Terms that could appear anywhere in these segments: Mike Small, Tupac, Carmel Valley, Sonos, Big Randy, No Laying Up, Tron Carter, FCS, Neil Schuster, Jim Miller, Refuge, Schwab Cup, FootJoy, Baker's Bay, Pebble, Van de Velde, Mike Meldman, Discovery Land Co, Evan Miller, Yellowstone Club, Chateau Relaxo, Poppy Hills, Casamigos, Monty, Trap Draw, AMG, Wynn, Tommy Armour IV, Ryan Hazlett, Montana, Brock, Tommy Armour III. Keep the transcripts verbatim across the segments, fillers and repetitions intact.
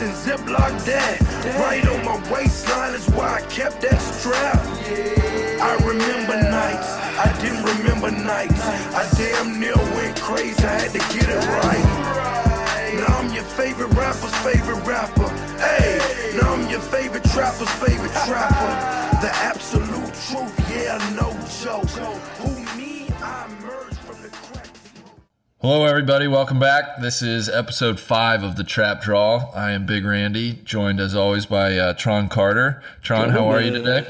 wrapped in Ziploc that. Right on my waistline is why I kept that strap. I remember nights, I didn't remember nights. I damn near went crazy, I had to get it right. Now I'm your favorite rapper's favorite rapper. Hey, now I'm your favorite trapper's favorite trapper. The absolute truth, yeah, no joke. Who me, I emerged from the crowd. Hello, everybody. Welcome back. This is episode five of the Trap Draw. I am Big Randy, joined as always by uh, Tron Carter. Tron, how are you today?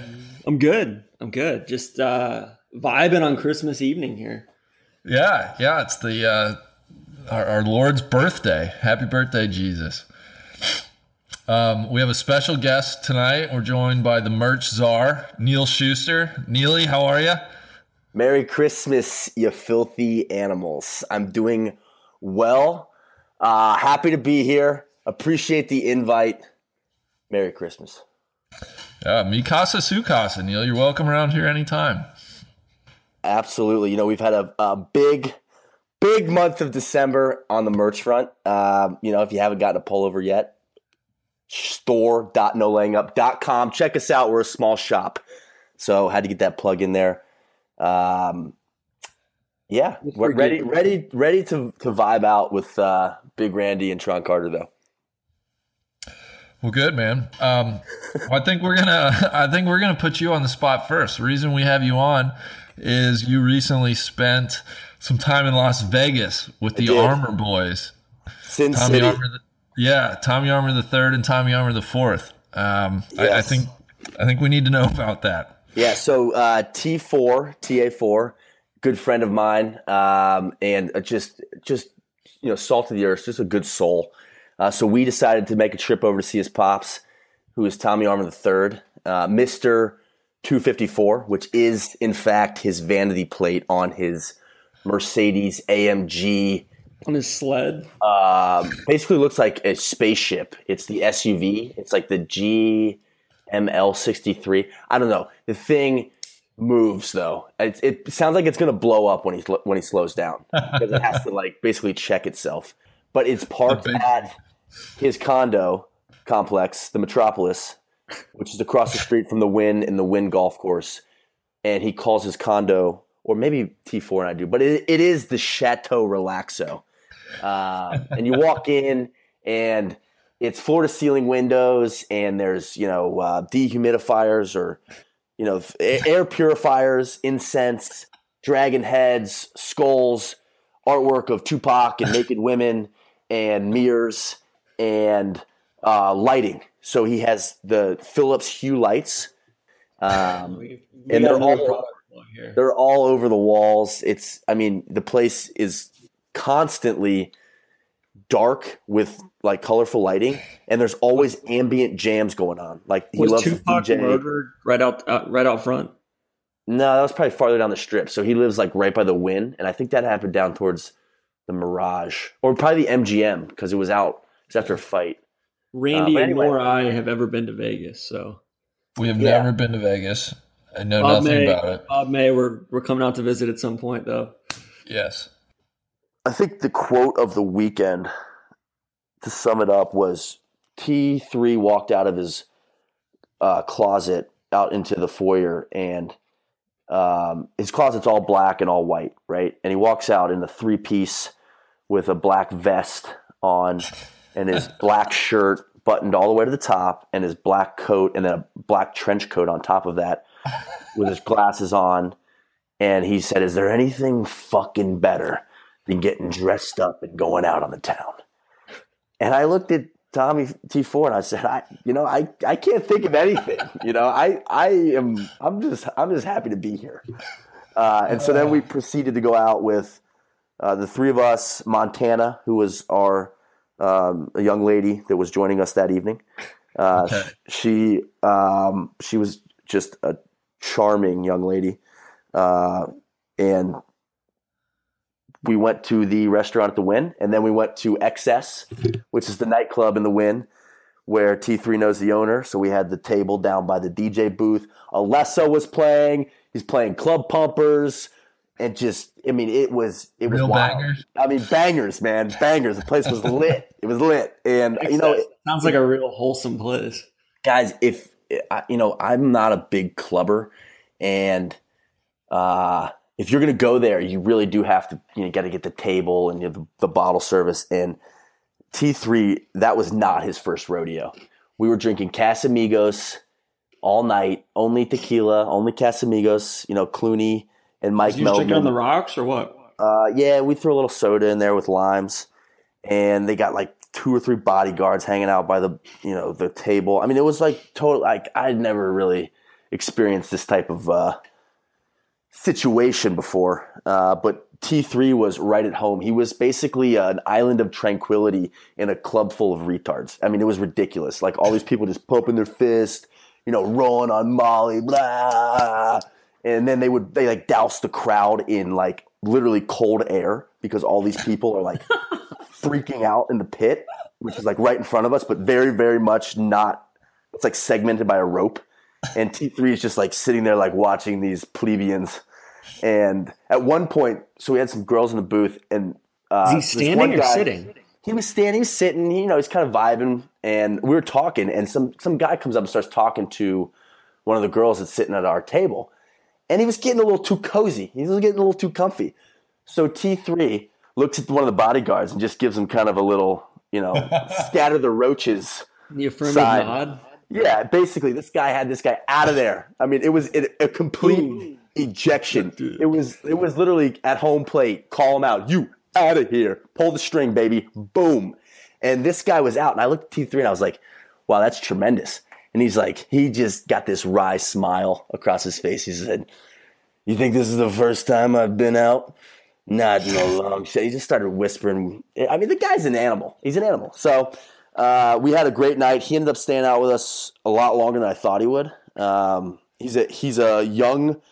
I'm good. I'm good. Just uh, vibing on Christmas evening here. Yeah, yeah. It's the uh, our, our Lord's birthday. Happy birthday, Jesus. Um, we have a special guest tonight. We're joined by the merch czar, Neil Schuster. Neely, how are you? Merry Christmas, you filthy animals. I'm doing well. Uh, happy to be here. Appreciate the invite. Merry Christmas. Uh, mi casa, su casa, Neil. You're welcome around here anytime. Absolutely. You know, we've had a, a big, big month of December on the merch front. Uh, you know, if you haven't gotten a pullover yet, store dot no laying up dot com. Check us out. We're a small shop. So had to get that plug in there. Um, yeah, we're ready, ready, ready to, to vibe out with, uh, Big Randy and Tron Carter though. Well, good, man. Um, I think we're gonna, I think we're gonna put you on the spot first. The reason we have you on is you recently spent some time in Las Vegas with the Armour Boys. Sin City. Yeah. Tommy Armour the third and Tommy Armour the fourth. Um, yes. I, I think, I think we need to know about that. Yeah, so uh, T four, T A four, good friend of mine, um, and just just you know, salt of the earth, just a good soul. Uh, so we decided to make a trip over to see his pops, who is Tommy Armour the third, uh, Mister two fifty-four, which is in fact his vanity plate on his Mercedes A M G. On his sled. Uh, basically looks like a spaceship. It's the S U V. It's like the G. M L sixty-three. I don't know. The thing moves though. It, it sounds like it's going to blow up when he when he slows down because it has to like basically check itself. But it's parked at his condo complex, the Metropolis, which is across the street from the Wynn and the Wynn Golf Course. And he calls his condo, or maybe T four and I do, but it, it is the Chateau Relaxo. Uh, and you walk in and it's floor-to-ceiling windows, and there's, you know, uh, dehumidifiers or, you know, air purifiers, incense, dragon heads, skulls, artwork of Tupac and naked women, and mirrors, and uh, lighting. So he has the Philips Hue lights, um, we, we and they're all, they're all over the walls. It's, I mean, the place is constantly dark with like colorful lighting, and there's always ambient jams going on. Like he was loves Tupac murdered right out uh, right out front. No, that was probably farther down the strip. So he lives like right by the Wynn, and I think that happened down towards the Mirage or probably the M G M because it was out. It's after a fight. Randy uh, anyway. and or I have ever been to Vegas, so we have yeah. never been to Vegas. I know Bob nothing May, about it. Bob May, we're we're coming out to visit at some point though. Yes. I think the quote of the weekend, to sum it up, was T three walked out of his uh, closet out into the foyer, and um, his closet's all black and all white, right? And he walks out in a three-piece with a black vest on and his black shirt buttoned all the way to the top and his black coat and then a black trench coat on top of that with his glasses on. And he said, "Is there anything fucking better than getting dressed up and going out on the town?" And I looked at Tommy T four and I said, I, you know, I, I can't think of anything. You know, I, I am, I'm just, I'm just happy to be here. Uh, and so then we proceeded to go out with uh, the three of us, Montana, who was our um, a young lady that was joining us that evening. Uh, okay. She, um, she was just a charming young lady. Uh, and we went to the restaurant at the Wynn, and then we went to X S, which is the nightclub in the Wynn, where T three knows the owner. So we had the table down by the D J booth. Alessa was playing. He's playing Club Pumpers. it just, I mean, it was, it was Real wild. Bangers. I mean, bangers, man, bangers. The place was lit. It was lit. And, you know, it sounds like a real wholesome place. Guys, if, you know, I'm not a big clubber, and uh, if you're going to go there, you really do have to, you know, got to get the table and you know, the, the bottle service. And T three, that was not his first rodeo. We were drinking Casamigos all night, only tequila, only Casamigos, you know, Clooney and Mike Meldman. You drinking on the rocks or what? Uh, yeah, we threw a little soda in there with limes, and they got like two or three bodyguards hanging out by the, you know, the table. I mean, it was like total, like I'd never really experienced this type of uh, situation before. Uh, but T three was right at home. He was basically an island of tranquility in a club full of retards. I mean, it was ridiculous. Like all these people just popping their fist, you know, rolling on Molly, blah. And then they would, they like douse the crowd in like literally cold air because all these people are like freaking out in the pit, which is like right in front of us, but very, very much not, it's like segmented by a rope. And T three is just like sitting there like watching these plebeians. And at one point, so we had some girls in the booth, and uh, is he standing or guy, sitting? He was standing, sitting. You know, he's kind of vibing, and we were talking. And some some guy comes up and starts talking to one of the girls that's sitting at our table, and he was getting a little too cozy. He was getting a little too comfy. So T three looks at one of the bodyguards and just gives him kind of a little, you know, scatter the roaches. The affirmative side. Nod. Yeah, basically, this guy had this guy out of there. I mean, it was it, a complete. Ooh. Ejection. It was it was literally at home plate. Call him out. You out of here. Pull the string, baby. Boom. And this guy was out. And I looked at T three and I was like, wow, that's tremendous. And he's like, he just got this wry smile across his face. He said, you think this is the first time I've been out? Not in a long shit. He just started whispering. I mean, the guy's an animal. He's an animal. So uh, we had a great night. He ended up staying out with us a lot longer than I thought he would. Um, he's a he's a young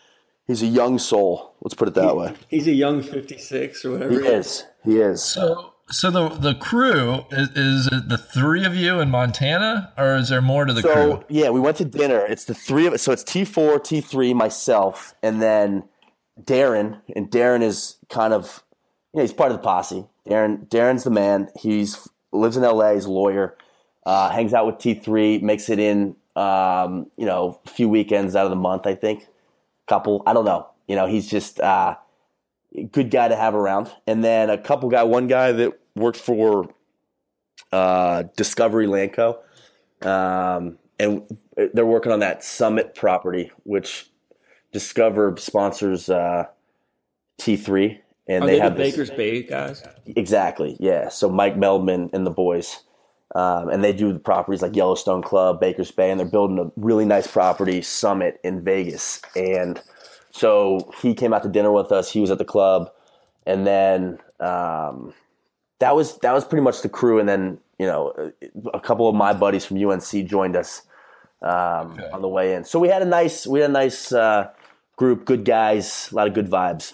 He's a young soul. Let's put it that way. He's a young fifty-six or whatever. He is. He is. So, so the the crew is, is it the three of you in Montana, or is there more to the so, crew? So yeah, we went to dinner. It's the three of us. So it's T four, T three, myself, and then Darren. And Darren is kind of, you know, he's part of the posse. Darren. Darren's the man. He's lives in L A. He's a lawyer. Uh, hangs out with T three. Makes it in, um, you know, a few weekends out of the month, I think. Couple, I don't know. You know, he's just a uh, good guy to have around. And then a couple guy, one guy that worked for uh, Discovery Land Co. Um, and they're working on that Summit property, which Discover sponsors uh, T three. And Are they, they have the this, Baker's Bay guys? Exactly, yeah. So Mike Meldman and the boys. Um, and they do the properties like Yellowstone Club, Baker's Bay, and they're building a really nice property, Summit, in Vegas. And so he came out to dinner with us. He was at the club. And then um, that was that was pretty much the crew. And then, you know, a couple of my buddies from U N C joined us um, okay. on the way in. So we had a nice we had a nice uh, group, good guys, a lot of good vibes.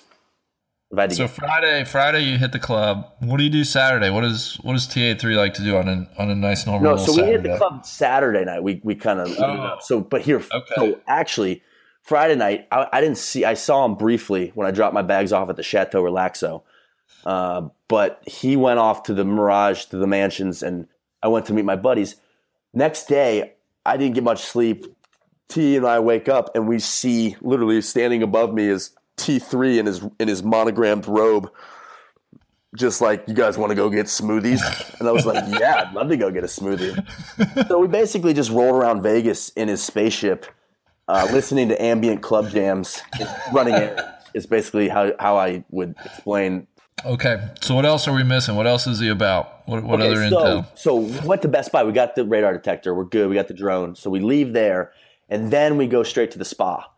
So Friday, Friday you hit the club. What do you do Saturday? What is what does T A three like to do on a on a nice normal? No, so we Saturday? Hit the club Saturday night. We we kind of oh, so, but here, okay. So actually Friday night I, I didn't see. I saw him briefly when I dropped my bags off at the Chateau Relaxo, uh, but he went off to the Mirage to the mansions, and I went to meet my buddies. Next day, I didn't get much sleep. T and I wake up and we see literally standing above me is T three in his in his monogrammed robe, just like, you guys want to go get smoothies? And I was like, yeah, I'd love to go get a smoothie. So we basically just rolled around Vegas in his spaceship, uh, listening to ambient club jams, running it. It's basically how, how I would explain. Okay, so what else are we missing? What else is he about? What, what okay, other so, intel? So we went to Best Buy. We got the radar detector. We're good. We got the drone. So we leave there, and then we go straight to the spa.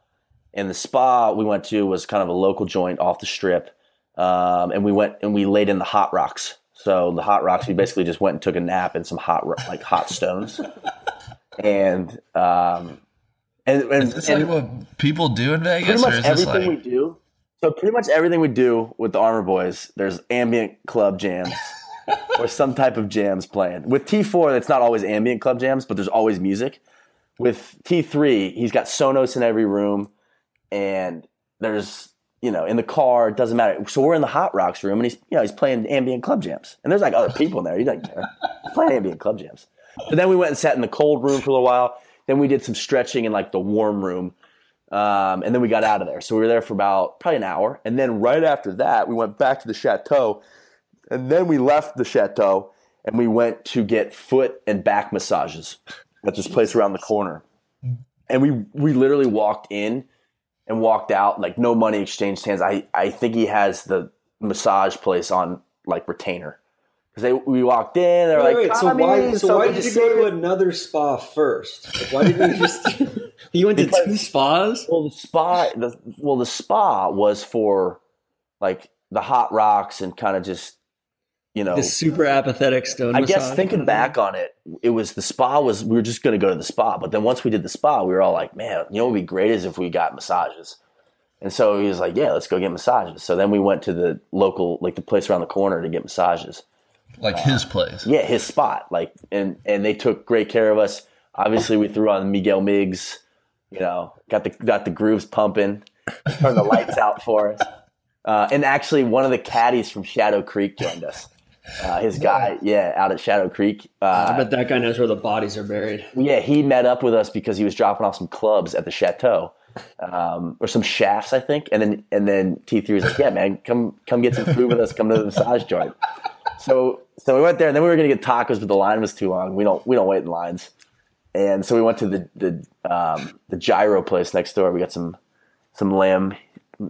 And the spa we went to was kind of a local joint off the strip. Um, and we went and we laid in the hot rocks. So the hot rocks, we basically just went and took a nap in some hot, like hot stones. and, um, and, and, is this and like what people do in Vegas? Pretty much or is everything this like... we do. So pretty much everything we do with the Armour Boys, there's ambient club jams or some type of jams playing. With T four, it's not always ambient club jams, but there's always music. With T three, he's got Sonos in every room. And there's you know, in the car, it doesn't matter. So we're in the Hot Rocks room, and he's, you know, he's playing ambient club jams. And there's like other people in there. He doesn't care. He's playing ambient club jams. But then we went and sat in the cold room for a little while. Then we did some stretching in like the warm room. Um, and then we got out of there. So we were there for about probably an hour. And then right after that, we went back to the Chateau. And then we left the Chateau, and we went to get foot and back massages at this place around the corner. And we, we literally walked in and walked out, like no money exchanged hands. I, I think he has the massage place on like retainer. Because they we walked in, they're like, wait, so why, so so why did you go to another spa first? Like, why didn't you just you went to two spas? Well, the spa, the, well, the spa was for like the Hot Rocks and kind of just, you know, the super apathetic stone I guess massage. Thinking back on it, it was the spa was, we were just going to go to the spa. But then once we did the spa, we were all like, man, you know what would be great is if we got massages. And so he was like, yeah, let's go get massages. So then we went to the local, like the place around the corner to get massages. Like uh, his place. Yeah, his spot. Like, and, and they took great care of us. Obviously, we threw on Miguel Miggs, you know, got the, got the grooves pumping, turned the lights out for us. Uh, and actually, one of the caddies from Shadow Creek joined us. Uh, his guy, yeah, out at Shadow Creek. Uh, I bet that guy knows where the bodies are buried. Yeah, he met up with us because he was dropping off some clubs at the Chateau, um, or some shafts, I think. And then and then T three was like, "Yeah, man, come come get some food with us. Come to the massage joint." So so we went there, and then we were gonna get tacos, but the line was too long. We don't we don't wait in lines, and so we went to the the um, the gyro place next door. We got some some lamb.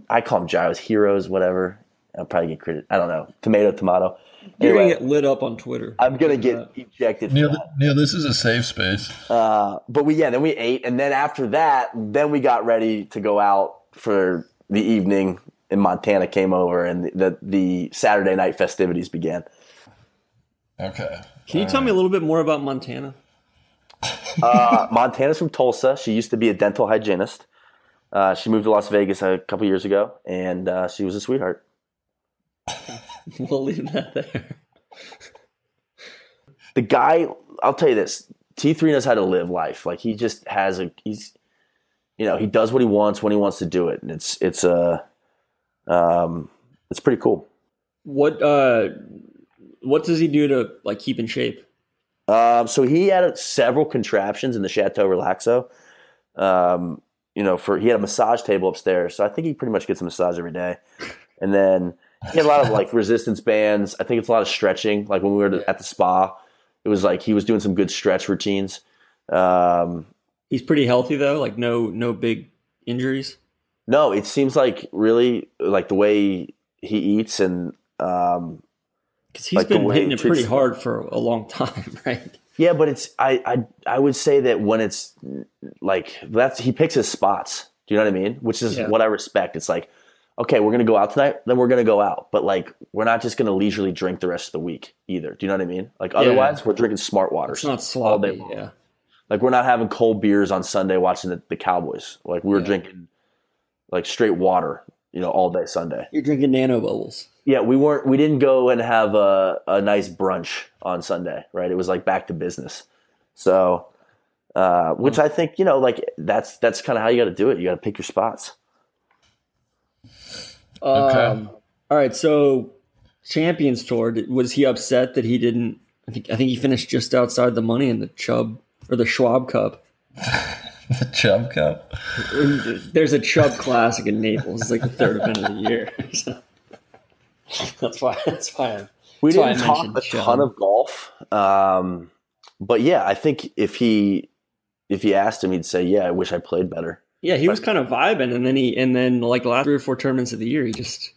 I call them gyros, heroes, whatever. I'll probably get credit. I don't know. Tomato, tomato. You're anyway, going to get lit up on Twitter. I'm going to get ejected. Neil, Neil, this is a safe space. Uh, but we, yeah, then we ate. And then after that, then we got ready to go out for the evening. And Montana came over, and the, the, the Saturday night festivities began. Okay. Can you All tell right. me a little bit more about Montana? Uh, Montana's from Tulsa. She used to be a dental hygienist. Uh, she moved to Las Vegas a couple years ago, and uh, she was a sweetheart. We'll leave that there. The guy, I'll tell you this, T three knows how to live life. Like, he just has a, he's, you know, he does what he wants when he wants to do it. And it's, it's, uh, um, it's pretty cool. What, uh, what does he do to like keep in shape? Um, so he had several contraptions in the Chateau Relaxo. Um, you know, for, he had a massage table upstairs. So I think he pretty much gets a massage every day. And then, he had a lot of like resistance bands. I think it's a lot of stretching. Like when we were at the spa, it was like he was doing some good stretch routines. Um, He's pretty healthy though. Like no, no big injuries. No, it seems like really like the way he eats and um, because he's like been hitting it pretty hard for a long time, right? Yeah, but it's I I I would say that when it's like that's he picks his spots. Do you know what I mean? Which is yeah. what I respect. It's like, okay, we're going to go out tonight, then we're going to go out. But, like, we're not just going to leisurely drink the rest of the week either. Do you know what I mean? Like, otherwise, yeah. we're drinking smart waters. It's not sloppy, all day long. Yeah. Like, we're not having cold beers on Sunday watching the, the Cowboys. Like, we were yeah. drinking, like, straight water, you know, all day Sunday. You're drinking nano bubbles. Yeah, we weren't – we didn't go and have a, a nice brunch on Sunday, right? It was, like, back to business. So, uh, which mm-hmm. I think, you know, like, that's that's kind of how you got to do it. You got to pick your spots. Okay. Um, all right. So, Champions Tour. Was he upset that he didn't? I think. I think he finished just outside the money in the Chubb or the Schwab Cup. The Chubb Cup. There's a Chubb Classic in Naples. It's like the third event of the year. So, that's why. That's why. I, we that's didn't why I talk a Chubb. ton of golf. Um, but yeah, I think if he if he asked him, he'd say, "Yeah, I wish I played better." Yeah, he but, was kind of vibing, and then he, and then like the last three or four tournaments of the year, he just.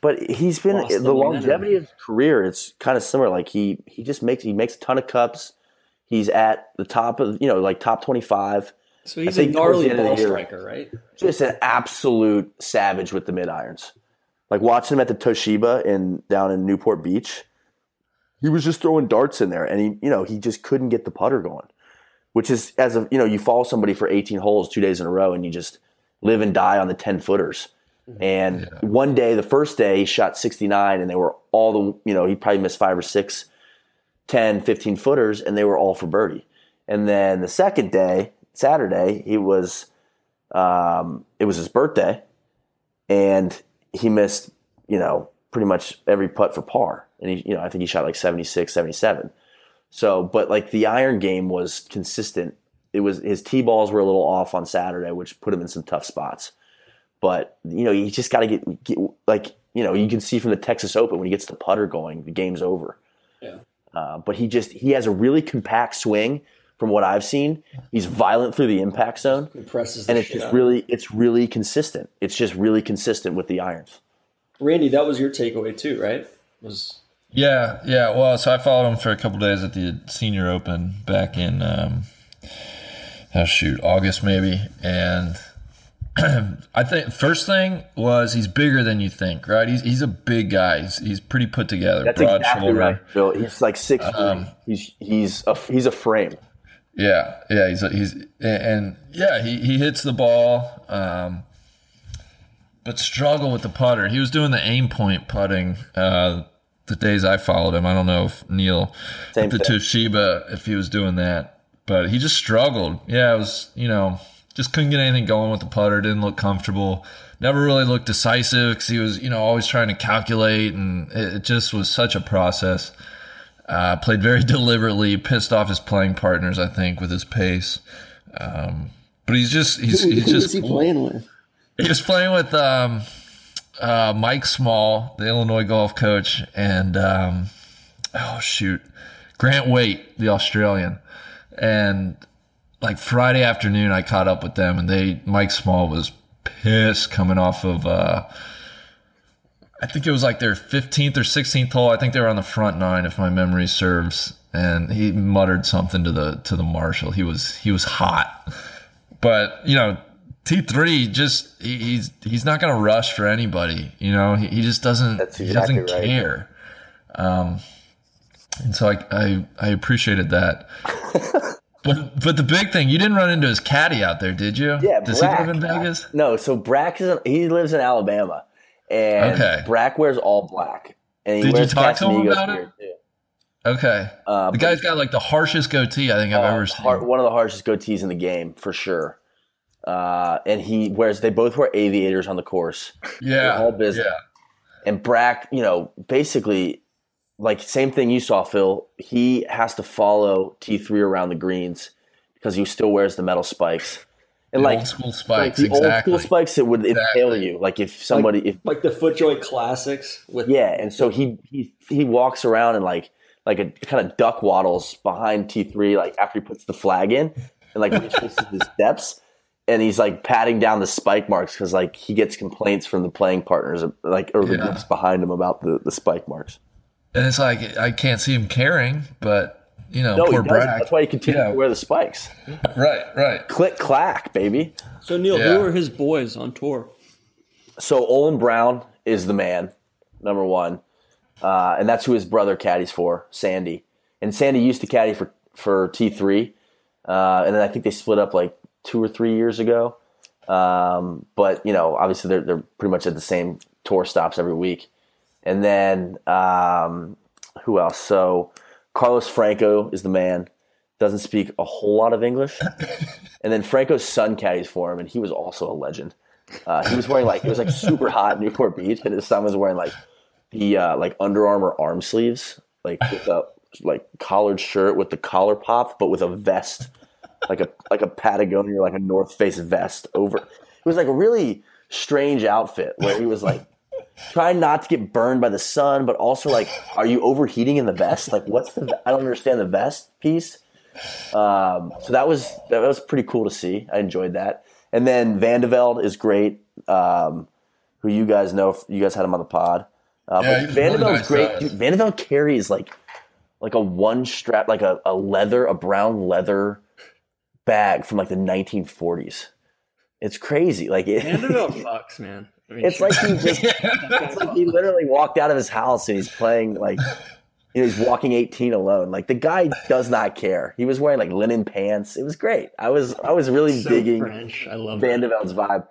But he's been the, the longevity of his career. It's kind of similar. Like he, he just makes he makes a ton of cups. He's at the top of you know like top twenty-five. So he's a gnarly ball striker, right? Just an absolute savage with the mid irons. Like watching him at the Toshiba in down in Newport Beach, he was just throwing darts in there, and he you know he just couldn't get the putter going. Which is, as a you know, you follow somebody for eighteen holes two days in a row and you just live and die on the ten-footers. And yeah. one day, the first day, he shot sixty-nine and they were all the, you know, he probably missed five or six, ten, fifteen-footers, and they were all for birdie. And then the second day, Saturday, he was, um, it was his birthday. and he missed, you know, pretty much every putt for par. And he, you know, I think he shot like seventy-six, seventy-seven. So, but like the iron game was consistent. It was, his tee balls were a little off on Saturday, which put him in some tough spots. But, you know, you just got to get, get, like, you know, you can see from the Texas Open when he gets the putter going, the game's over. Yeah. Uh, but he just, he has a really compact swing from what I've seen. He's violent through the impact zone. It presses the and it's shit just out. really, it's really consistent. It's just really consistent with the irons. Randy, that was your takeaway too, right? Was Yeah. Yeah. Well, so I followed him for a couple of days at the Senior Open back in, um, oh shoot, August maybe. And I think first thing was he's bigger than you think, right? He's he's a big guy. He's, he's pretty put together. That's broad exactly shoulder. Right, Phil. He's like six um, feet. He's he's a he's a frame. Yeah, yeah. He's a, he's and yeah. He, he hits the ball, um, but struggle with the putter. He was doing the aim point putting uh, the days I followed him. I don't know if Neil Same at the thing. Toshiba if he was doing that, but he just struggled. Yeah, it was you know. Just couldn't get anything going with the putter. Didn't look comfortable. Never really looked decisive because he was, you know, always trying to calculate, and it, it just was such a process. Uh, played very deliberately. Pissed off his playing partners, I think, with his pace. Um, but he's just he's he's Who just was he playing with? He was playing with um, uh, Mike Small, the Illinois golf coach, and um, oh shoot, Grant Waite, the Australian, and. Like Friday afternoon, I caught up with them, and they Mike Small was pissed coming off of, uh, I think it was like their fifteenth or sixteenth hole. I think they were on the front nine, if my memory serves. And he muttered something to the to the marshal. He was he was hot, but you know, T three just he, he's he's not gonna rush for anybody. You know, he, he just doesn't exactly he doesn't right. care. Um, and so I I, I appreciated that. But but the big thing, you didn't run into his caddy out there, did you? Yeah, does Brack, he live in Vegas? No, so Brack is in, he lives in Alabama, and okay. Brack wears all black. And he did wears you talk Casamigos to him about it? Too. Okay, uh, the guy's got like the harshest goatee I think I've uh, ever seen. One of the harshest goatees in the game for sure. Uh, and he wears they both wear aviators on the course. Yeah, all business. Yeah. And Brack, you know, basically. Like same thing you saw, Phil. He has to follow T three around the greens because he still wears the metal spikes. And the like old school spikes, like the exactly. Old school spikes, it would exactly. impale you. Like if somebody, like, if like the FootJoy classics. With yeah, and so he he he walks around and like like a kind of duck waddles behind T three, like after he puts the flag in, and like reaches his steps, and he's like patting down the spike marks because like he gets complaints from the playing partners, like or the yeah. groups behind him about the, the spike marks. And it's like, I can't see him caring, but, you know, no, poor Brack. That's why he continues yeah. to wear the spikes. Right, right. Click, clack, baby. So, Neil, yeah. who are his boys on tour? So, Olin Brown is the man, number one. Uh, and that's who his brother caddies for, Sandy. And Sandy used to caddy for, for T three. Uh, and then I think they split up like two or three years ago. Um, but, you know, obviously they're, they're pretty much at the same tour stops every week. And then um, who else? So Carlos Franco is the man. Doesn't speak a whole lot of English. And then Franco's son caddies for him, and he was also a legend. Uh, he was wearing like it was like super hot Newport Beach, and his son was wearing like the uh, like Under Armour arm sleeves, like with a like collared shirt with the collar pop, but with a vest, like a like a Patagonia, like a North Face vest over. It was like a really strange outfit where he was like. Try not to get burned by the sun, but also, like, are you overheating in the vest? Like, what's the – I don't understand the vest piece. Um, so that was that was pretty cool to see. I enjoyed that. And then Van de Velde is great, um, who you guys know. You guys had him on the pod. Uh, yeah, but Van de Velde is great. Dude, Van de Velde carries, like, like a one-strap – like a, a leather – a brown leather bag from, like, the nineteen forties. It's crazy. Like it, Van de Velde fucks, man. I mean, it's sure. like he just it's like he literally walked out of his house and he's playing like you know, he's walking eighteen alone. Like the guy does not care. He was wearing like linen pants. It was great. I was I was really so digging French. I love Van de Velde's vibe.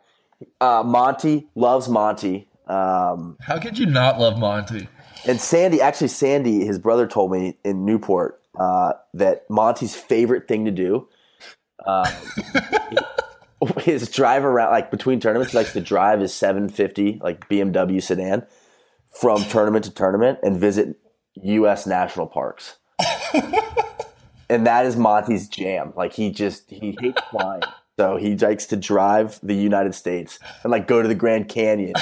Uh, Monty loves Monty. Um, How could you not love Monty? And Sandy, actually Sandy, his brother told me in Newport uh, that Monty's favorite thing to do uh, his drive around, like between tournaments, he likes to drive his seven fifty, like B M W sedan, from tournament to tournament and visit U S national parks. And that is Monty's jam. Like he just, he hates flying. So he likes to drive the United States and like go to the Grand Canyon.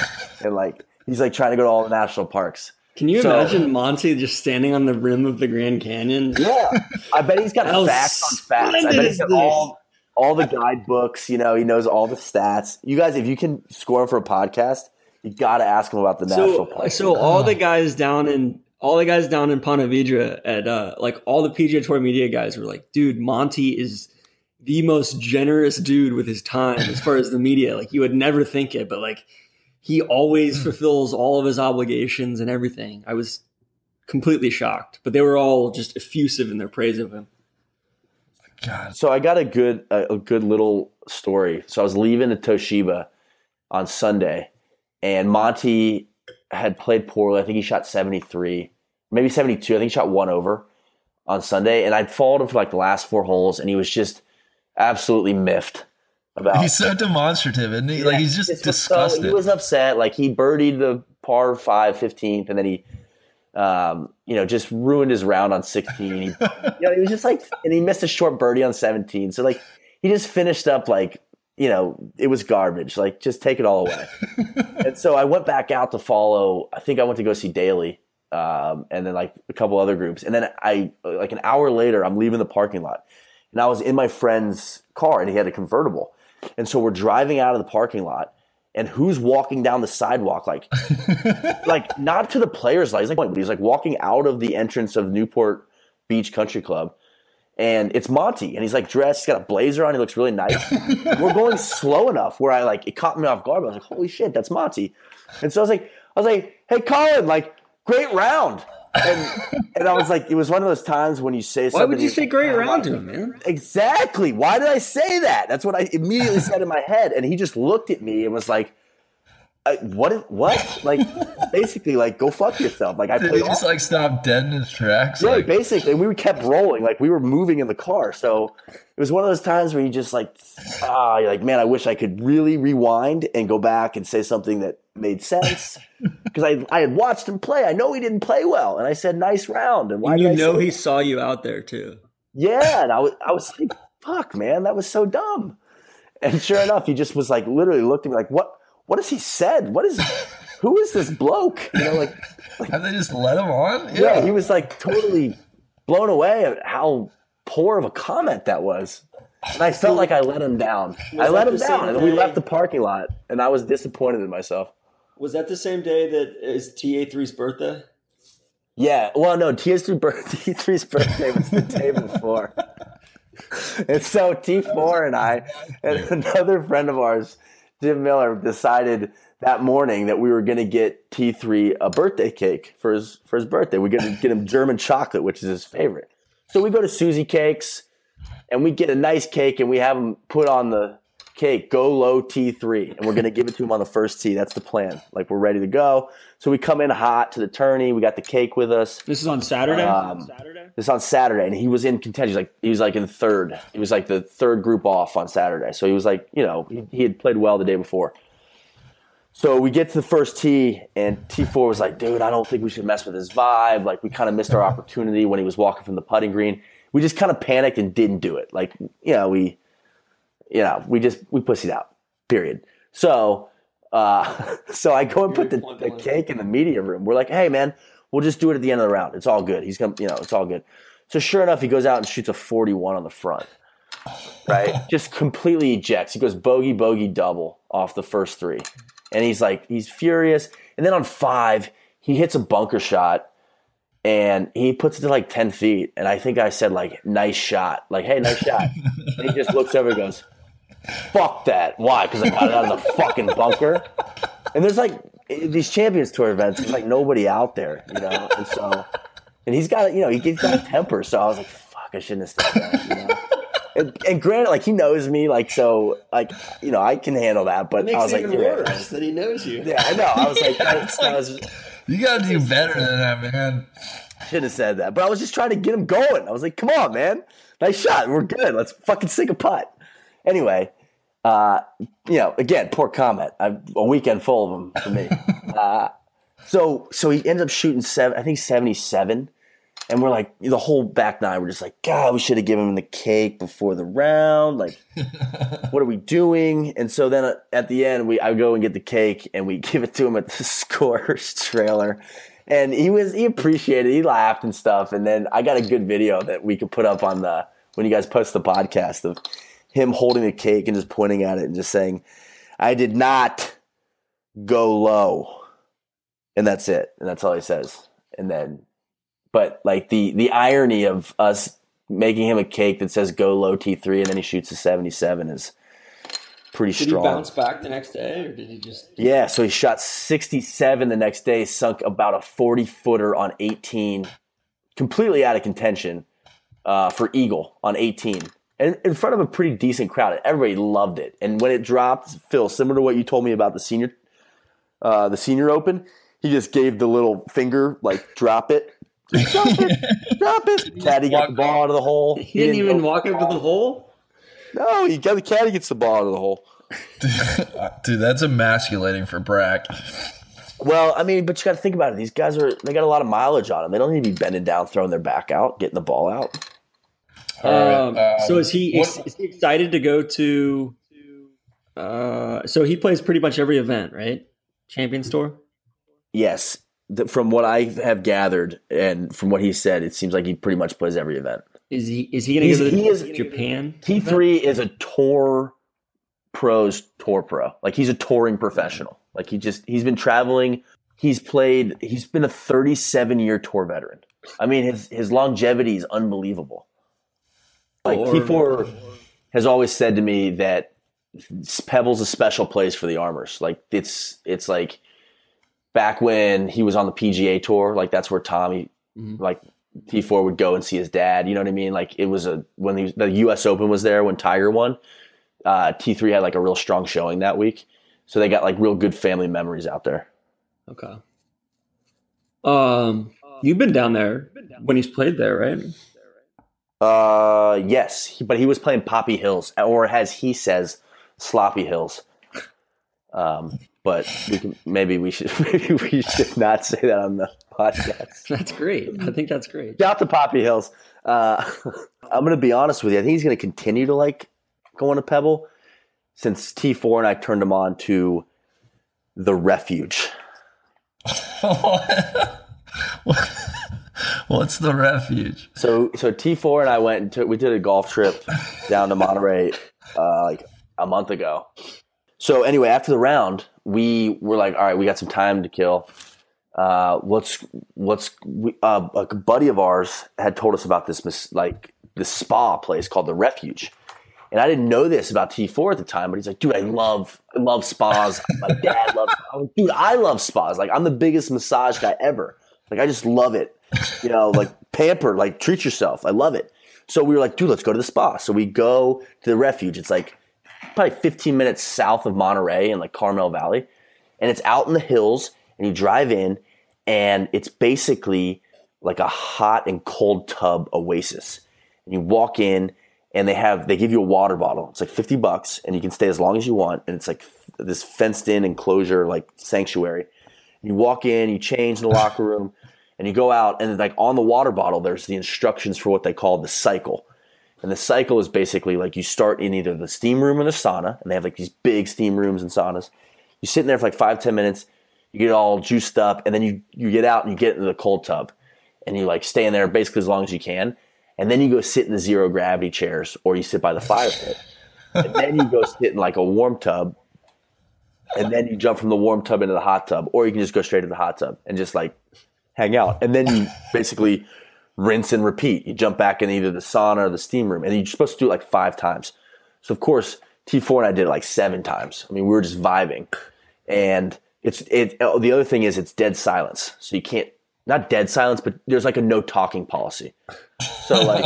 And like, he's like trying to go to all the national parks. Can you so, imagine Monty just standing on the rim of the Grand Canyon? Yeah. I bet he's got facts on facts. I bet he's got all, all the guidebooks. You know, he knows all the stats. You guys, if you can score him for a podcast, you got to ask him about the so, national parks. So all the guys down in all the guys down in Ponte Vedra at uh, like all the P G A Tour media guys were like, dude, Monty is the most generous dude with his time as far as the media. Like you would never think it, but like, he always fulfills all of his obligations and everything. I was completely shocked, but they were all just effusive in their praise of him. God. So I got a good, a, a good little story. So I was leaving the Toshiba on Sunday, and Monty had played poorly. I think he shot seventy-three, maybe seventy-two. I think he shot one over on Sunday, and I'd followed him for like the last four holes, and he was just absolutely miffed. About. He's so demonstrative, isn't he? Yeah, like he's just was disgusted. So, he was upset. Like he birdied the par five fifteenth, and then he, um, you know, just ruined his round on sixteen. He, you know, he was just like, and he missed a short birdie on seventeen. So like, he just finished up like, you know, it was garbage. Like just take it all away. And so I went back out to follow. I think I went to go see Daly, um, and then like a couple other groups, and then I like an hour later, I'm leaving the parking lot, and I was in my friend's car, and he had a convertible. And so we're driving out of the parking lot, and who's walking down the sidewalk? Like, like not to the players' light. He's like, but he's like walking out of the entrance of Newport Beach Country Club, and it's Monty, and he's like dressed, he's got a blazer on, he looks really nice. We're going slow enough where I like it caught me off guard. I was like, holy shit, that's Monty. And so I was like, I was like, hey Colin, like great round. And, and I was like, it was one of those times when you say something. Why would you say like, great round to him, man? Exactly. Why did I say that? That's what I immediately said in my head. And he just looked at me and was like, what? What? Like, basically, like, go fuck yourself. Like, I did he just off. Like stop dead in his tracks? Yeah, like, basically. And we kept rolling. Like, we were moving in the car. So it was one of those times where you just like, ah, you're like, man, I wish I could really rewind and go back and say something that made sense, because I I had watched him play. I know he didn't play well, and I said nice round. And why you did I know say he that? Saw you out there too? Yeah, and I was I was like, fuck, man, that was so dumb. And sure enough, he just was like literally looked at me like, what what has he said? What is who is this bloke? You know, like, like have they just let him on? Yeah. yeah, he was like totally blown away at how poor of a comment that was. And I felt like I let him down. I let him down, and then we left the parking lot, and I was disappointed in myself. Was that the same day that is T A three's birthday? Yeah. Well, no, T A three's birthday was the day before. And so T four and I and another friend of ours, Jim Miller, decided that morning that we were going to get T three a birthday cake for his for his birthday. We're going to get him German chocolate, which is his favorite. So we go to Suzy Cakes, and we get a nice cake, and we have him put on the – okay, go low T three, and we're going to give it to him on the first tee. That's the plan. Like, we're ready to go. So we come in hot to the tourney. We got the cake with us. This is on Saturday? Um, Saturday? This is on Saturday, and he was in contention. He was like, he was like in third. He was like the third group off on Saturday. So he was like, you know, he, he had played well the day before. So we get to the first tee, and T four was like, dude, I don't think we should mess with his vibe. Like, we kind of missed our opportunity when he was walking from the putting green. We just kind of panicked and didn't do it. Like, you know, we... You know, we just we pussied out. Period. So, uh, so I go and put the, the cake in the media room. We're like, hey man, we'll just do it at the end of the round. It's all good. He's gonna, you know, it's all good. So sure enough, he goes out and shoots a forty-one on the front. Right, just completely ejects. He goes bogey, bogey, double off the first three, and he's like, he's furious. And then on five, he hits a bunker shot, and he puts it to like ten feet. And I think I said like, nice shot. Like, hey, nice shot. And he just looks over and goes, fuck that. Why? Because I got it out of the fucking bunker. And there's like these Champions Tour events, there's like nobody out there, you know? And so, and he's got, you know, he gets that temper. So I was like, fuck, I shouldn't have said that, you know? And, and granted, like, he knows me, like, so, like, you know, I can handle that. But it makes I was it like, even worse right. that he knows you. Yeah, I know. I was like, yeah, I, like I was, you got to do better than that, man. Shouldn't have said that. But I was just trying to get him going. I was like, come on, man. Nice shot. We're good. Let's fucking sink a putt. Anyway, Uh, you know, again, poor comment. I, a weekend full of them for me. uh, so so he ends up shooting seven, I think seventy-seven. And we're like, the whole back nine, we're just like, God, we should have given him the cake before the round. Like, what are we doing? And so then at the end, we I go and get the cake, and we give it to him at the scorer's trailer. And he was he appreciated it. He laughed and stuff. And then I got a good video that we could put up on the when you guys post the podcast of him holding the cake and just pointing at it and just saying, I did not go low. And that's it. And that's all he says. And then... But like the the irony of us making him a cake that says go low T three and then he shoots a seventy-seven is pretty did strong. Did he bounce back the next day or did he just? Yeah, so he shot sixty-seven the next day, sunk about a forty-footer on eighteen, completely out of contention uh, for eagle on eighteen. And in front of a pretty decent crowd. Everybody loved it. And when it dropped, Phil, similar to what you told me about the senior, uh, the senior open, he just gave the little finger, like drop it. Drop it! Drop it! Caddy got the ball out of the hole. He, he didn't, didn't even walk into the hole? No, he got the caddy gets the ball out of the hole. Dude, that's emasculating for Brack. Well, I mean, but you got to think about it. These guys are – they got a lot of mileage on them. They don't need to be bending down, throwing their back out, getting the ball out. Um, um, so is he, is, is he excited to go to uh, – so he plays pretty much every event, right? Champions Tour? Yes. From what I have gathered and from what he said, it seems like he pretty much plays every event. Is he Is he going to go to Japan? T three is a tour pros tour pro. Like he's a touring professional. Like he just – he's been traveling. He's played – he's been a thirty-seven-year tour veteran. I mean his, his longevity is unbelievable. Like or, T four or, has always said to me that Pebble's a special place for the Armours. Like it's it's like – back when he was on the P G A tour, like that's where Tommy, mm-hmm. like T four would go and see his dad. You know what I mean? Like it was a, when he was, the U S Open was there when Tiger won, uh, T three had like a real strong showing that week. So they got like real good family memories out there. Okay. Um, you've been down there when he's played there, right? Uh, yes, but he was playing Poppy Hills, or as he says, Sloppy Hills. Um, But we can, maybe we should maybe we should not say that on the podcast. That's great. I think that's great. Shout out to Poppy Hills. Uh, I'm going to be honest with you. I think he's going to continue to like going to Pebble since T four and I turned him on to the Refuge. What's the Refuge? So so T four and I went and took, we did a golf trip down to Monterey uh, like a month ago. So anyway, after the round, we were like, all right, we got some time to kill. Uh, let's let's we, uh, a buddy of ours had told us about this like this spa place called the Refuge, and I didn't know this about T four at the time, but he's like, dude, I love I love spas. My dad loves, like, dude, I love spas. Like I'm the biggest massage guy ever. Like I just love it. You know, like pamper, like treat yourself. I love it. So we were like, dude, let's go to the spa. So we go to the Refuge. It's like probably fifteen minutes south of Monterey in like Carmel Valley, and it's out in the hills, and you drive in and it's basically like a hot and cold tub oasis. And you walk in and they have, they give you a water bottle. It's like fifty bucks and you can stay as long as you want. And it's like this fenced in enclosure, like sanctuary. And you walk in, you change in the locker room and you go out, and like on the water bottle, there's the instructions for what they call the cycle. And the cycle is basically like you start in either the steam room or the sauna, and they have like these big steam rooms and saunas. You sit in there for like five, ten minutes, you get all juiced up, and then you, you get out and you get into the cold tub. And you like stay in there basically as long as you can. And then you go sit in the zero gravity chairs, or you sit by the fire pit. And then you go sit in like a warm tub. And then you jump from the warm tub into the hot tub, or you can just go straight to the hot tub and just like hang out. And then you basically rinse and repeat. You jump back in either the sauna or the steam room, and you're supposed to do it like five times. So of course, T four and I did it like seven times. I mean, we were just vibing. And it's it. Oh, the other thing is it's dead silence. So you can't, not dead silence, but there's like a no talking policy. So like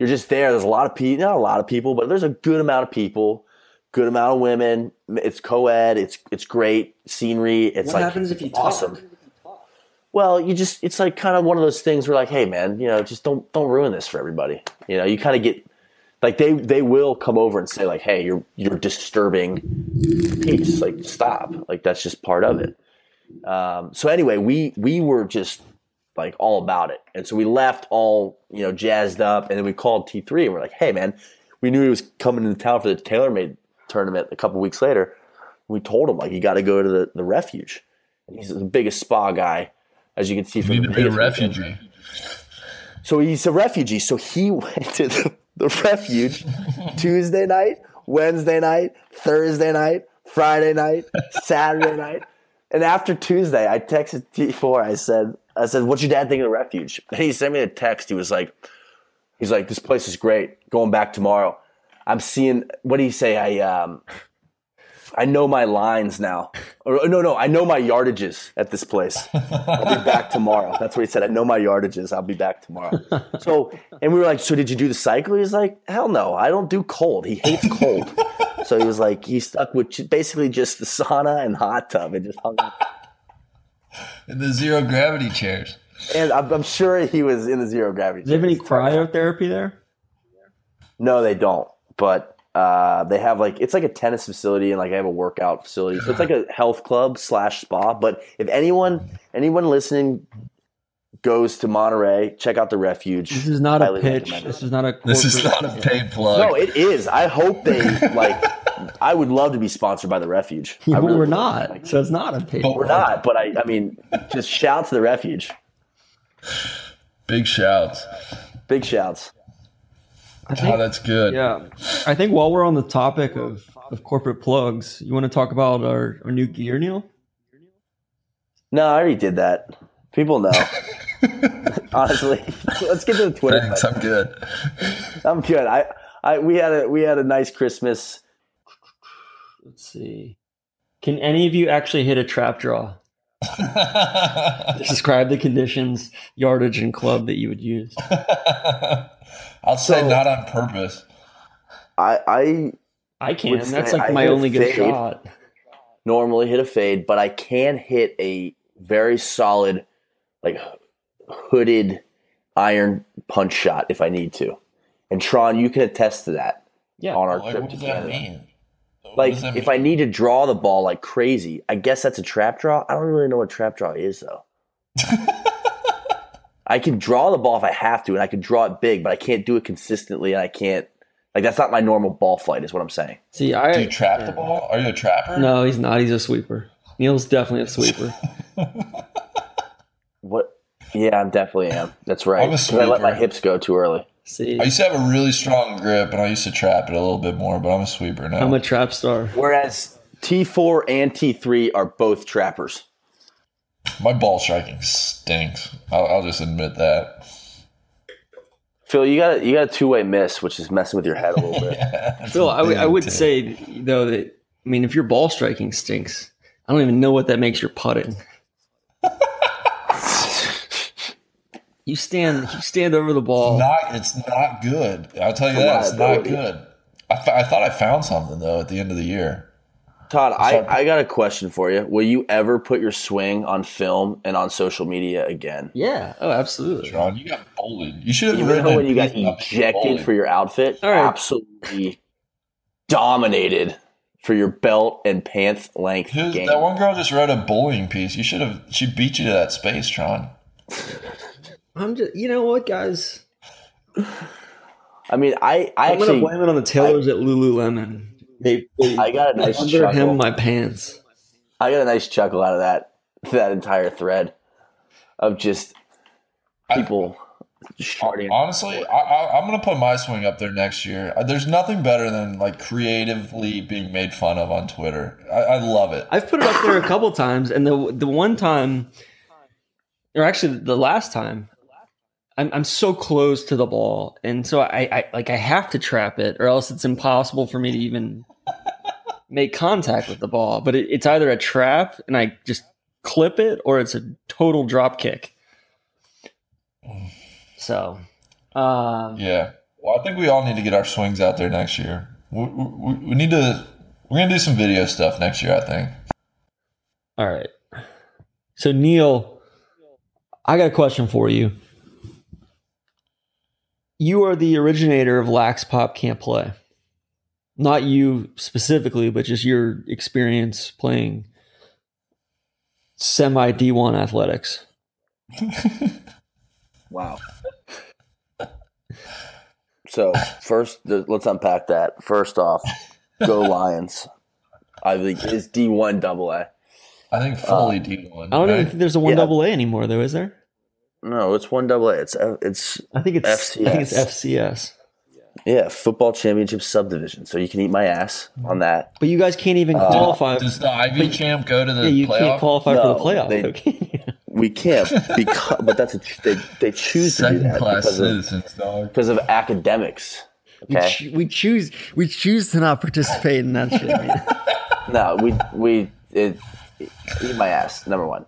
you're just there. There's a lot of people, not a lot of people, but there's a good amount of people, good amount of women. It's co-ed. It's it's great scenery. It's what like happens if you awesome. Talk? Well, you just, it's like kind of one of those things where like, hey man, you know, just don't, don't ruin this for everybody. You know, you kind of get Like they, they will come over and say like, hey, you're you're disturbing peace. Like stop. Like that's just part of it. Um, so anyway, we we were just like all about it, and so we left all you know jazzed up, and then we called T three and we're like, hey man, we knew he was coming into town for the TaylorMade tournament a couple weeks later. We told him like you got to go to the, the Refuge. And he's the biggest spa guy, as you can see from the picture. He's a refugee. So he's a refugee. So he went to the The Refuge Tuesday night, Wednesday night, Thursday night, Friday night, Saturday night. And after Tuesday, I texted T four. I said, I said, what's your dad think of the Refuge? And he sent me a text. He was like, he's like, this place is great. Going back tomorrow. I'm seeing, what do you say? I, um, I know my lines now. Or, no, no, I know my yardages at this place. I'll be back tomorrow. That's what he said. I know my yardages. I'll be back tomorrow. So, and we were like, so did you do the cycle? He's like, hell no. I don't do cold. He hates cold. So he was like, he stuck with basically just the sauna and hot tub and just hung out. In the zero gravity chairs. And I'm, I'm sure he was in the zero gravity chairs. Do they have any cryotherapy there? No, they don't. But. Uh, they have like, it's like a tennis facility and like I have a workout facility. So it's like a health club slash spa. But if anyone, anyone listening goes to Monterey, check out the Refuge. This is not a pitch. This is not a, this is not a paid plug. No, it is. I hope they like, I would love to be sponsored by the Refuge. Yeah, but really we're not. Like, so it's not a paid plug. We're not. But I, I mean, just shout to the Refuge. Big shouts. Big shouts. I think, oh, that's good. Yeah. I think while we're on the topic of, of corporate plugs, you want to talk about our, our new gear, Neil? No, I already did that. People know. Honestly. Let's get to the Twitter. Thanks, button. I'm good. I'm good. I, I we had a we had a nice Christmas. Let's see. Can any of you actually hit a trap draw? Describe the conditions, yardage, and club that you would use. I'll say so, not on purpose. I I, I can. That's like I my only good fade. shot. Normally hit a fade, but I can hit a very solid, like hooded iron punch shot if I need to. And Tron, you can attest to that. Yeah. On our like, trip what does to Canada. That mean? What like does that mean? If I need to draw the ball like crazy, I guess that's a trap draw. I don't really know what trap draw is though. I can draw the ball if I have to, and I can draw it big, but I can't do it consistently, and I can't – like, that's not my normal ball flight is what I'm saying. See, I, do you trap yeah. the ball? Are you a trapper? No, he's not. He's a sweeper. Neil's definitely a sweeper. What? Yeah, I definitely am. That's right. I'm a sweeper. I let my hips go too early. See, I used to have a really strong grip, and I used to trap it a little bit more, but I'm a sweeper now. I'm a trap star. Whereas T four and T three are both trappers. My ball striking stinks. I'll, I'll just admit that. Phil, you got a, you got a two way miss, which is messing with your head a little bit. yeah, Phil, I, w- I would say though that I mean, if your ball striking stinks, I don't even know what that makes your putting. you stand, you stand over the ball. It's not, it's not good. I'll tell you that it's not good. I, f- I thought I found something though at the end of the year. Todd, I, I got a question for you. Will you ever put your swing on film and on social media again? Yeah. Oh, absolutely. John, you got bullied. You should have you written know when you got ejected for your outfit? Right. Absolutely dominated for your belt and pants length His, game. That one girl just wrote a bullying piece. You should have – she beat you to that space, Tron. I'm just – you know what, guys? I mean, I, I I'm actually – I'm going to blame it on the tailors I, at Lululemon. They, they, I got a nice under chuckle. Him my pants. I got a nice chuckle out of that that entire thread of just people I, shorting. Honestly, I, I, I'm going to put my swing up there next year. There's nothing better than like creatively being made fun of on Twitter. I, I love it. I've put it up there a couple times, and the the one time, or actually the last time, I'm I'm so close to the ball, and so I, I like I have to trap it, or else it's impossible for me to even make contact with the ball. But it, it's either a trap and I just clip it, or it's a total drop kick. So, um, yeah. Well, I think we all need to get our swings out there next year. We, we, we need to. We're gonna do some video stuff next year, I think. All right. So Neil, I got a question for you. you are the originator of Lax Pop Can't Play. Not you specifically, but just your experience playing semi D one athletics. Wow. So first, the, let's unpack that. First off, go Lions. I think it's D one double A. I think fully um, D one. I don't right? even think there's a one yeah. double A anymore, though, is there? No, it's one double A. It's it's. I think it's F C S. I think it's F C S. Yeah, football championship subdivision. So you can eat my ass on that. But you guys can't even qualify. Uh, does the Ivy champ go to the? Yeah, you playoff? Can't qualify no, for the playoff. They, okay. We can't because, but that's a they they choose second to do that class because citizens, of dog. because of academics. Okay, we, ch- we choose we choose to not participate in that shit. Man. No, we we it, eat my ass. Number one.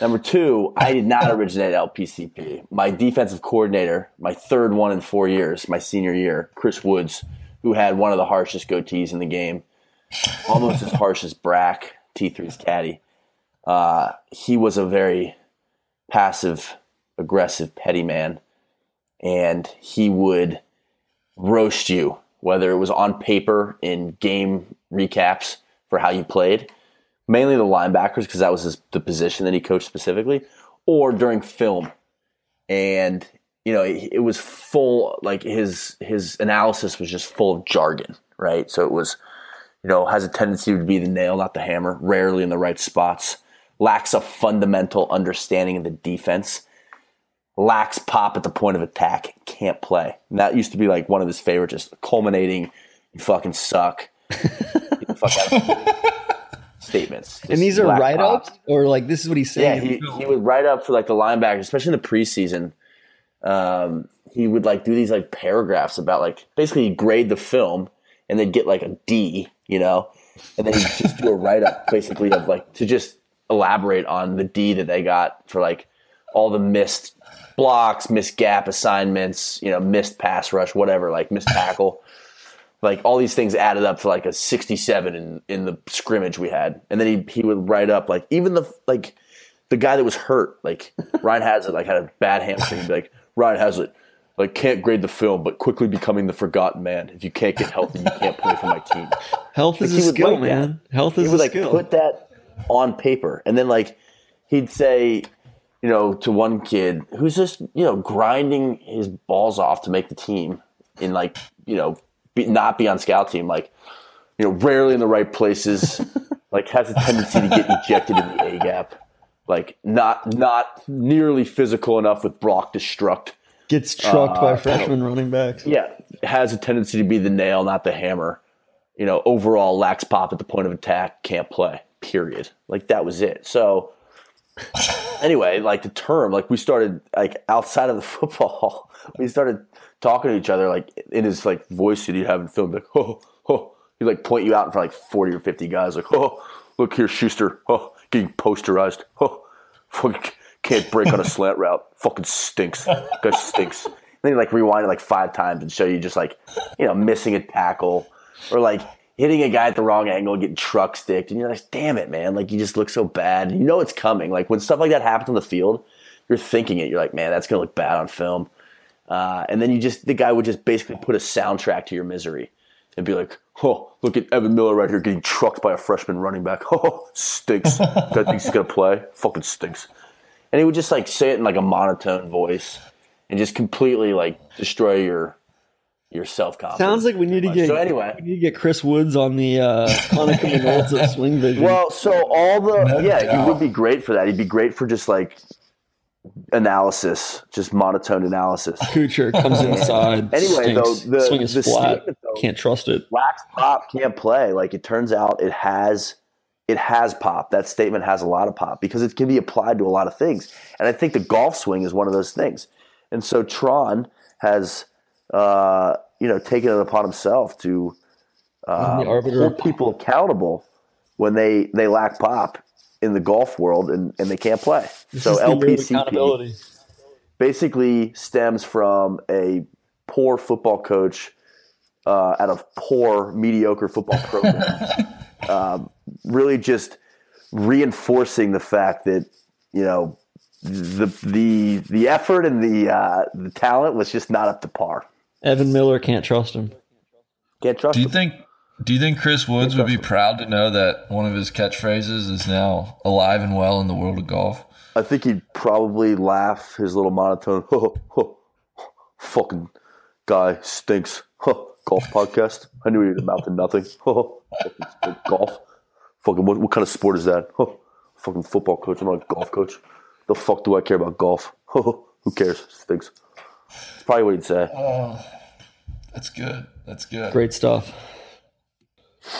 Number two, I did not originate L P C P. My defensive coordinator, my third one in four years, my senior year, Chris Woods, who had one of the harshest goatees in the game, almost as harsh as Brack, T three's caddy. Uh, he was a very passive, aggressive, petty man, and he would roast you, whether it was on paper in game recaps for how you played, mainly the linebackers because that was his, the position that he coached specifically, or during film. And, you know, it, it was full, like his his analysis was just full of jargon, right? So it was, you know, has a tendency to be the nail, not the hammer, rarely in the right spots, lacks a fundamental understanding of the defense, lacks pop at the point of attack, can't play. And that used to be like one of his favorites, just culminating, you fucking suck. Get the fuck out of here. Statements. And these are write-ups? Or like this is what he's saying? Yeah, he, he would write up for like the linebackers, especially in the preseason. Um, he would like do these like paragraphs about like basically he'd grade the film and they'd get like a D, you know? And then he'd just do a write-up basically of like to just elaborate on the D that they got for like all the missed blocks, missed gap assignments, you know, missed pass rush, whatever, like missed tackle. Like all these things added up to like a sixty-seven in, in the scrimmage we had. And then he he would write up like even the like the guy that was hurt, like Ryan Hazlett, like had a bad hamstring. He'd be like, Ryan Hazlett, like can't grade the film, but quickly becoming the forgotten man. If you can't get healthy, you can't play for my team. Health like, is a skill, like, man. Health is a like, skill. He would like put that on paper. And then like he'd say, you know, to one kid who's just, you know, grinding his balls off to make the team in like, you know, Be, not be on scout team, like, you know, rarely in the right places, like has a tendency to get ejected in the A gap, like not not nearly physical enough with Brock to struct. Gets trucked uh, by freshman running backs. Yeah, has a tendency to be the nail, not the hammer. You know, overall lacks pop at the point of attack, can't play, period. Like that was it. So anyway, like the term, like we started like outside of the football, we started talking to each other, like in his like voice that he'd have in film, like oh, oh, he'd like point you out in front of like forty or fifty guys, like oh, look here, Schuster, oh, getting posterized, oh, fucking can't break on a slant route, fucking stinks, guy stinks. And then he like rewind it like five times and show you just like, you know, missing a tackle or like hitting a guy at the wrong angle, and getting truck sticked, and you're like, damn it, man, like you just look so bad. And you know it's coming. Like when stuff like that happens on the field, you're thinking it. You're like, man, that's gonna look bad on film. Uh, and then you just, the guy would just basically put a soundtrack to your misery and be like, oh, look at Evan Miller right here getting trucked by a freshman running back. Oh, stinks. Guy thinks he's going to play. Fucking stinks. And he would just like say it in like a monotone voice and just completely like destroy your, your self-confidence. Sounds like we need to get, so anyway, we need to get Chris Woods on the, uh, on the Commonwealth of Swing Vision. Well, so all the, no, yeah, no. He would be great for that. He'd be great for just like, analysis, just monotone analysis. Kucher comes inside. Anyway, stinks. though, the swing is the flat. Statement, though, can't trust it. Lax pop can't play. Like it turns out, it has, it has pop. That statement has a lot of pop because it can be applied to a lot of things. And I think the golf swing is one of those things. And so Tron has, uh, you know, taken it upon himself to uh, hold people accountable when they they lack pop in the golf world, and, and they can't play. This so L P C P basically stems from a poor football coach uh, out of poor, mediocre football programs, um, really just reinforcing the fact that, you know, the the the effort and the uh, the talent was just not up to par. Evan Miller, can't trust him. Can't trust. Do you him. think? Do you think Chris Woods would be proud to know that one of his catchphrases is now alive and well in the world of golf? I think he'd probably laugh his little monotone, oh, oh, oh, fucking guy stinks. Oh, golf podcast. I knew he would amount to nothing. Oh, fucking stink, golf. Fucking what, what kind of sport is that? Oh, fucking football coach. I'm not a golf coach. The fuck do I care about golf? Oh, who cares? Stinks. That's probably what he'd say. Uh, that's good. That's good. Great stuff.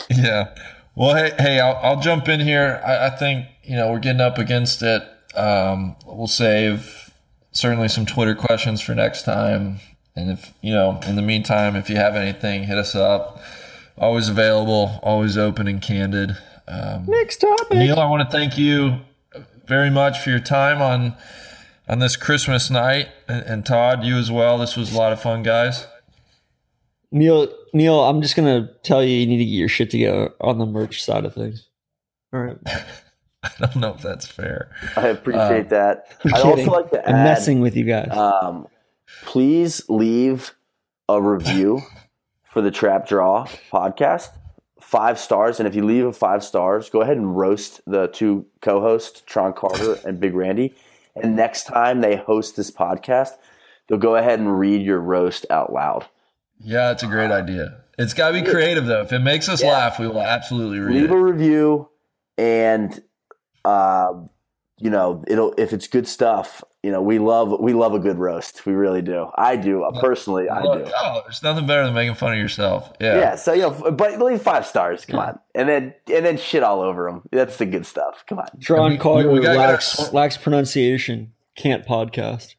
Yeah. Well, hey, hey, I'll, I'll jump in here. I, I think, you know, we're getting up against it. Um, we'll save certainly some Twitter questions for next time. And if, you know, in the meantime, if you have anything, hit us up. Always available, always open and candid. Um, next topic. Neil, I want to thank you very much for your time on, on this Christmas night. And, and Todd, you as well. This was a lot of fun, guys. Neil, Neil, I'm just gonna tell you, you need to get your shit together on the merch side of things. All right. I don't know if that's fair. I appreciate um, that. I also like to add, I'm messing with you guys. Um, please leave a review for the Trap Draw podcast, five stars. And if you leave a five stars, go ahead and roast the two co-hosts, Tron Carter and Big Randy. And next time they host this podcast, they'll go ahead and read your roast out loud. Yeah, it's a great idea. It's got to be creative, though. If it makes us yeah. laugh, we will absolutely read Leave it. Leave a review, and uh, you know, it'll if it's good stuff. You know, we love we love a good roast. We really do. I do uh, personally. I do. Oh, there's nothing better than making fun of yourself. Yeah. Yeah. So you know, but leave five stars. Come yeah. on, and then and then shit all over them. That's the good stuff. Come on. Tron Carter lacks lacks pronunciation. Can't podcast.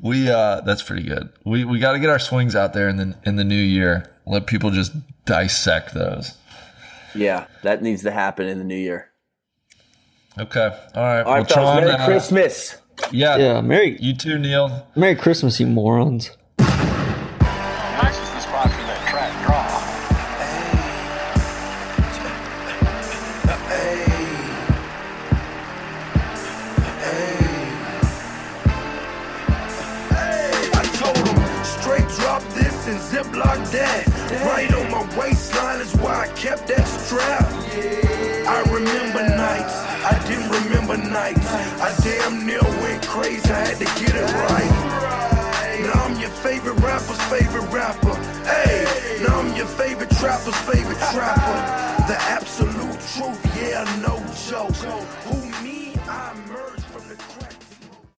We uh, that's pretty good. We we got to get our swings out there in the in the new year. Let people just dissect those. Yeah, that needs to happen in the new year. Okay, all right. All right, fellas. Well, Merry uh, Christmas. Yeah, yeah. Merry you too, Neil. Merry Christmas, you morons. Nice is the spot for that trap draw. Hey. Hey. And ziplock that right on my waistline is why I kept that strap. I remember nights, I didn't remember nights. I damn near went crazy, I had to get it right. Now I'm your favorite rapper's favorite rapper. Hey, now I'm your favorite trapper's favorite trapper. The absolute truth, yeah, no joke. Who